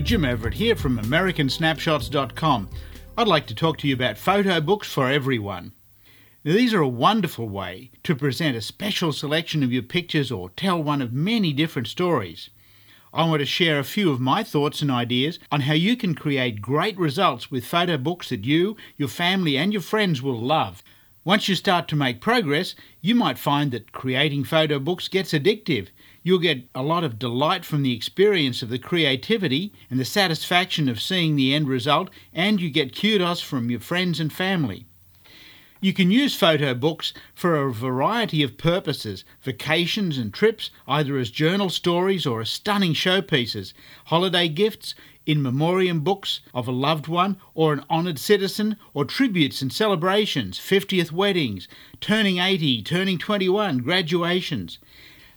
Jim Everett here from AmericanSnapshots.com. I'd like to talk to you about photo books for everyone. Now, these are a wonderful way to present a special selection of your pictures or tell one of many different stories. I want to share a few of my thoughts and ideas on how you can create great results with photo books that you, your family and your friends will love. Once you start to make progress, you might find that creating photo books gets addictive. You'll get a lot of delight from the experience of the creativity and the satisfaction of seeing the end result, and you get kudos from your friends and family. You can use photo books for a variety of purposes: vacations and trips, either as journal stories or as stunning showpieces, holiday gifts, in memoriam books of a loved one or an honoured citizen, or tributes and celebrations, 50th weddings, turning 80, turning 21, graduations.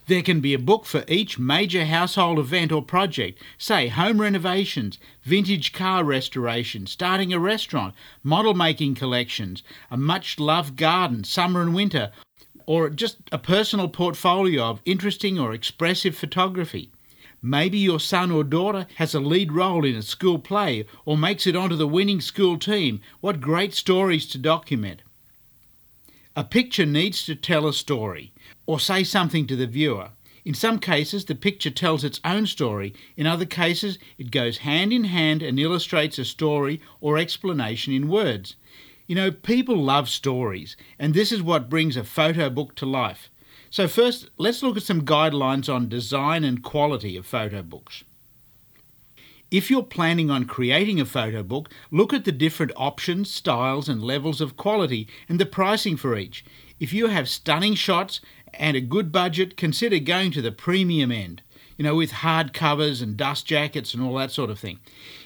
There can be a book for each major household event or project, say home renovations, vintage car restoration, starting a restaurant, model making collections, a much-loved garden, summer and winter, or just a personal portfolio of interesting or expressive photography. Maybe your son or daughter has a lead role in a school play or makes it onto the winning school team. What great stories to document. A picture needs to tell a story or say something to the viewer. In some cases, the picture tells its own story. In other cases, it goes hand in hand and illustrates a story or explanation in words. You know, people love stories, and this is what brings a photo book to life. So first, let's look at some guidelines on design and quality of photo books. If you're planning on creating a photo book, look at the different options, styles and levels of quality and the pricing for each. If you have stunning shots and a good budget, consider going to the premium end, you know, with hard covers and dust jackets and all that sort of thing.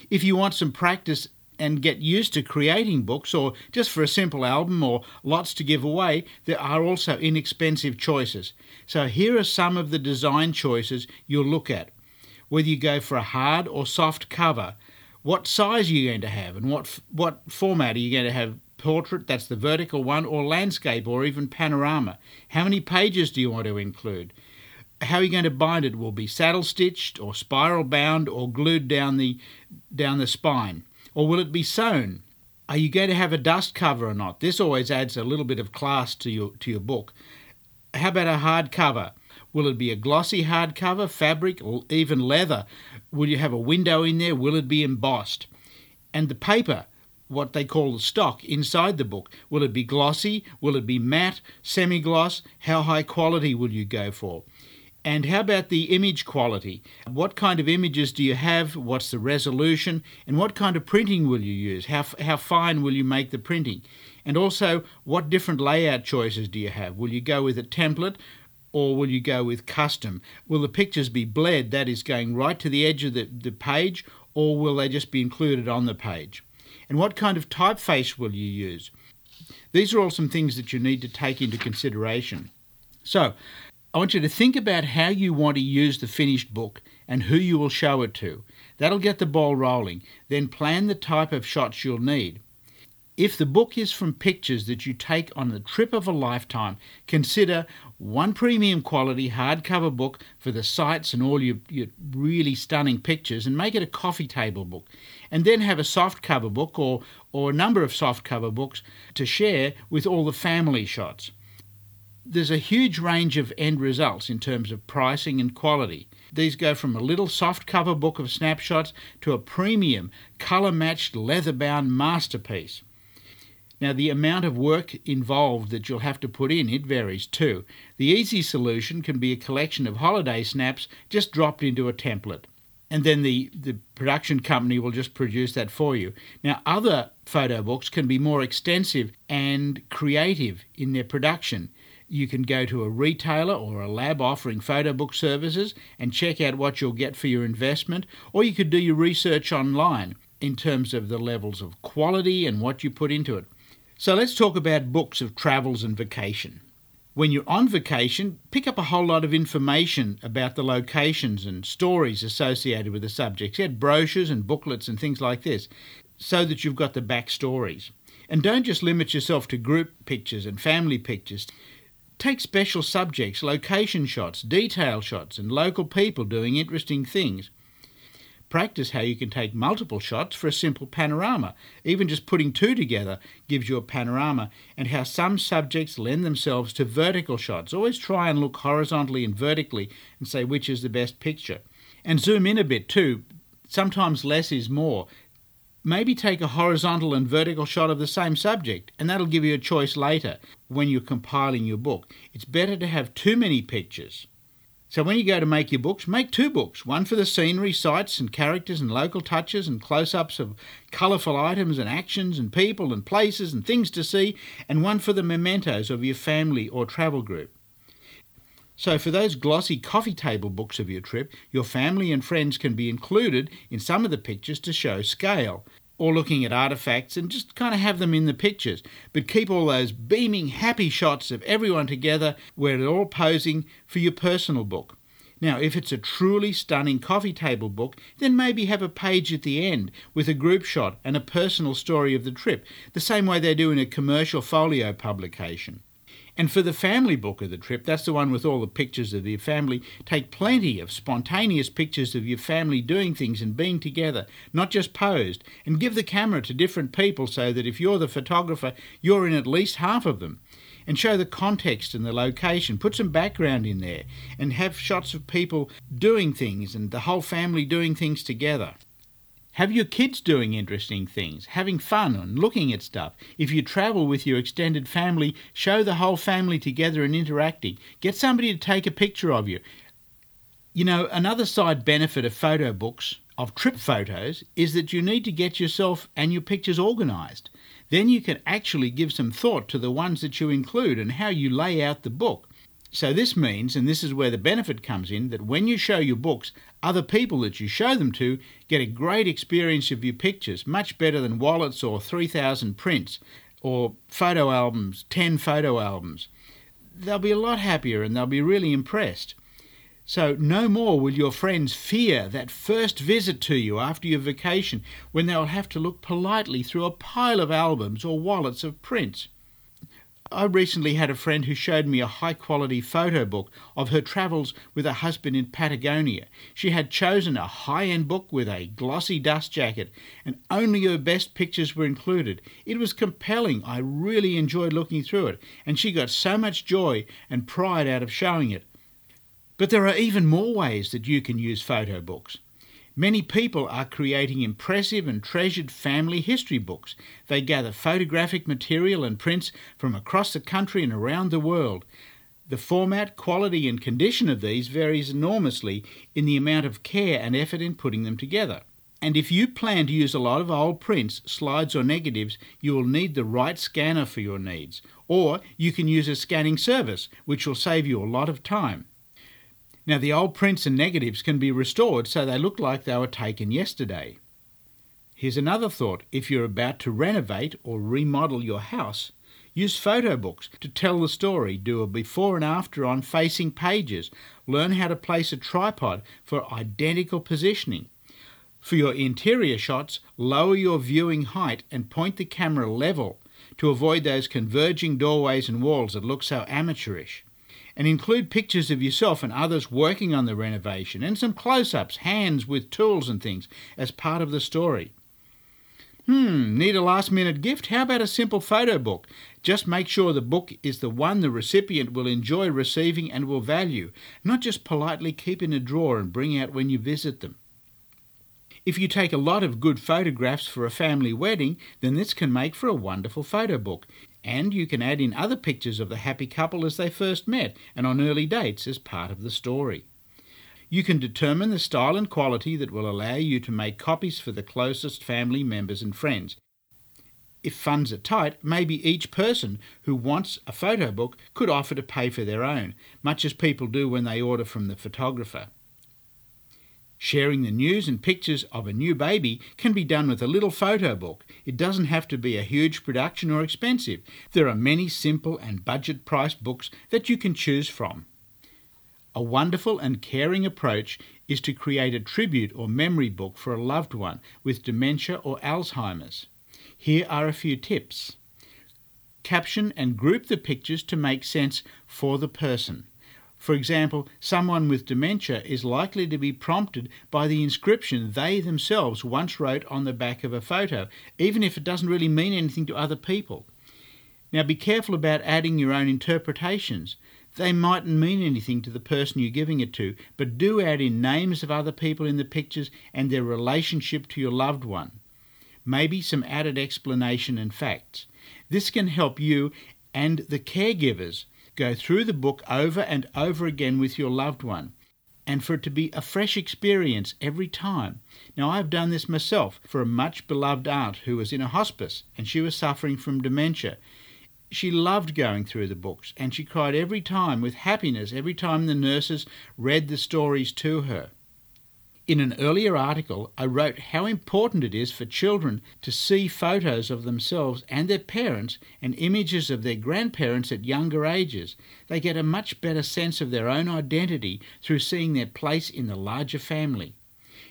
If you want some practice and get used to creating books, or just for a simple album or lots to give away, there are also inexpensive choices. So here are some of the design choices you'll look at. Whether you go for a hard or soft cover, what size are you going to have, and what format are you going to have? Portrait, that's the vertical one, or landscape, or even panorama. How many pages do you want to include? How are you going to bind it? Will it be saddle stitched or spiral bound or glued down the spine? Or will it be sewn? Are you going to have a dust cover or not? This always adds a little bit of class to your book. How about a hard cover? Will it be a glossy hardcover, fabric, or even leather? Will you have a window in there? Will it be embossed? And the paper, what they call the stock inside the book. Will it be glossy? Will it be matte, semi-gloss? How high quality will you go for? And how about the image quality? What kind of images do you have? What's the resolution? And what kind of printing will you use? How fine will you make the printing? And also, what different layout choices do you have? Will you go with a template, or will you go with custom? Will the pictures be bled, that is going right to the edge of the page, or will they just be included on the page? And what kind of typeface will you use? These are all some things that you need to take into consideration. So, I want you to think about how you want to use the finished book and who you will show it to. That'll get the ball rolling. Then plan the type of shots you'll need. If the book is from pictures that you take on the trip of a lifetime, consider one premium quality hardcover book for the sights and all your really stunning pictures, and make it a coffee table book. And then have a softcover book or a number of softcover books to share with all the family shots. There's a huge range of end results in terms of pricing and quality. These go from a little softcover book of snapshots to a premium, colour-matched, leather-bound masterpiece. Now, the amount of work involved that you'll have to put in, it varies too. The easy solution can be a collection of holiday snaps just dropped into a template. And then the production company will just produce that for you. Now, other photo books can be more extensive and creative in their production. You can go to a retailer or a lab offering photo book services and check out what you'll get for your investment, or you could do your research online in terms of the levels of quality and what you put into it. So let's talk about books of travels and vacation. When you're on vacation, pick up a whole lot of information about the locations and stories associated with the subjects. Get brochures and booklets and things like this so that you've got the backstories. And don't just limit yourself to group pictures and family pictures. Take special subjects, location shots, detail shots, and local people doing interesting things. Practice how you can take multiple shots for a simple panorama. Even just putting two together gives you a panorama, and how some subjects lend themselves to vertical shots. Always try and look horizontally and vertically and say which is the best picture. And zoom in a bit too. Sometimes less is more. Maybe take a horizontal and vertical shot of the same subject, and that'll give you a choice later when you're compiling your book. It's better to have too many pictures. So when you go to make your books, make two books, one for the scenery, sights and characters and local touches and close-ups of colourful items and actions and people and places and things to see, and one for the mementos of your family or travel group. So for those glossy coffee table books of your trip, your family and friends can be included in some of the pictures to show scale, or looking at artefacts and just kind of have them in the pictures. But keep all those beaming, happy shots of everyone together where they're all posing for your personal book. Now, if it's a truly stunning coffee table book, then maybe have a page at the end with a group shot and a personal story of the trip, the same way they do in a commercial folio publication. And for the family book of the trip, that's the one with all the pictures of your family, take plenty of spontaneous pictures of your family doing things and being together, not just posed, and give the camera to different people so that if you're the photographer, you're in at least half of them. And show the context and the location, put some background in there, and have shots of people doing things and the whole family doing things together. Have your kids doing interesting things, having fun and looking at stuff. If you travel with your extended family, show the whole family together and interacting. Get somebody to take a picture of you. You know, another side benefit of photo books, of trip photos, is that you need to get yourself and your pictures organised. Then you can actually give some thought to the ones that you include and how you lay out the book. So this means, and this is where the benefit comes in, that when you show your books, other people that you show them to get a great experience of your pictures, much better than wallets or 3,000 prints or photo albums, 10 photo albums. They'll be a lot happier and they'll be really impressed. So no more will your friends fear that first visit to you after your vacation when they'll have to look politely through a pile of albums or wallets of prints. I recently had a friend who showed me a high-quality photo book of her travels with her husband in Patagonia. She had chosen a high-end book with a glossy dust jacket, and only her best pictures were included. It was compelling. I really enjoyed looking through it, and she got so much joy and pride out of showing it. But there are even more ways that you can use photo books. Many people are creating impressive and treasured family history books. They gather photographic material and prints from across the country and around the world. The format, quality and condition of these varies enormously in the amount of care and effort in putting them together. And if you plan to use a lot of old prints, slides or negatives, you will need the right scanner for your needs. Or you can use a scanning service, which will save you a lot of time. Now, the old prints and negatives can be restored so they look like they were taken yesterday. Here's another thought. If you're about to renovate or remodel your house, use photo books to tell the story. Do a before and after on facing pages. Learn how to place a tripod for identical positioning. For your interior shots, lower your viewing height and point the camera level to avoid those converging doorways and walls that look so amateurish. And include pictures of yourself and others working on the renovation and some close-ups, hands with tools and things as part of the story. Need a last-minute gift? How about a simple photo book? Just make sure the book is the one the recipient will enjoy receiving and will value, not just politely keep in a drawer and bring out when you visit them. If you take a lot of good photographs for a family wedding, then this can make for a wonderful photo book. And you can add in other pictures of the happy couple as they first met and on early dates as part of the story. You can determine the style and quality that will allow you to make copies for the closest family members and friends. If funds are tight, maybe each person who wants a photo book could offer to pay for their own, much as people do when they order from the photographer. Sharing the news and pictures of a new baby can be done with a little photo book. It doesn't have to be a huge production or expensive. There are many simple and budget-priced books that you can choose from. A wonderful and caring approach is to create a tribute or memory book for a loved one with dementia or Alzheimer's. Here are a few tips. Caption and group the pictures to make sense for the person. For example, someone with dementia is likely to be prompted by the inscription they themselves once wrote on the back of a photo, even if it doesn't really mean anything to other people. Now be careful about adding your own interpretations. They mightn't mean anything to the person you're giving it to, but do add in names of other people in the pictures and their relationship to your loved one. Maybe some added explanation and facts. This can help you and the caregivers go through the book over and over again with your loved one, and for it to be a fresh experience every time. Now, I've done this myself for a much-beloved aunt who was in a hospice, and she was suffering from dementia. She loved going through the books, and she cried every time with happiness, every time the nurses read the stories to her. In an earlier article, I wrote how important it is for children to see photos of themselves and their parents and images of their grandparents at younger ages. They get a much better sense of their own identity through seeing their place in the larger family.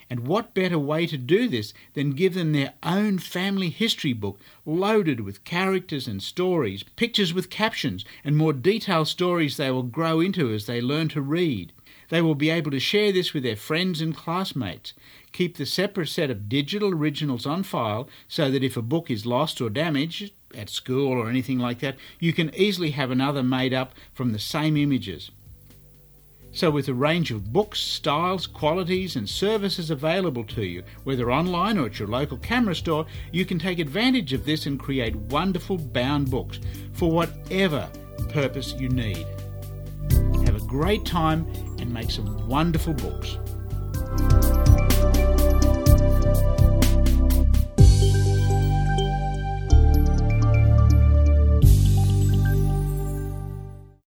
And what better way to do this than give them their own family history book loaded with characters and stories, pictures with captions, and more detailed stories they will grow into as they learn to read. They will be able to share this with their friends and classmates. Keep the separate set of digital originals on file so that if a book is lost or damaged at school or anything like that, you can easily have another made up from the same images. So with a range of books, styles, qualities and services available to you, whether online or at your local camera store, you can take advantage of this and create wonderful bound books for whatever purpose you need. Have a great time and make some wonderful books.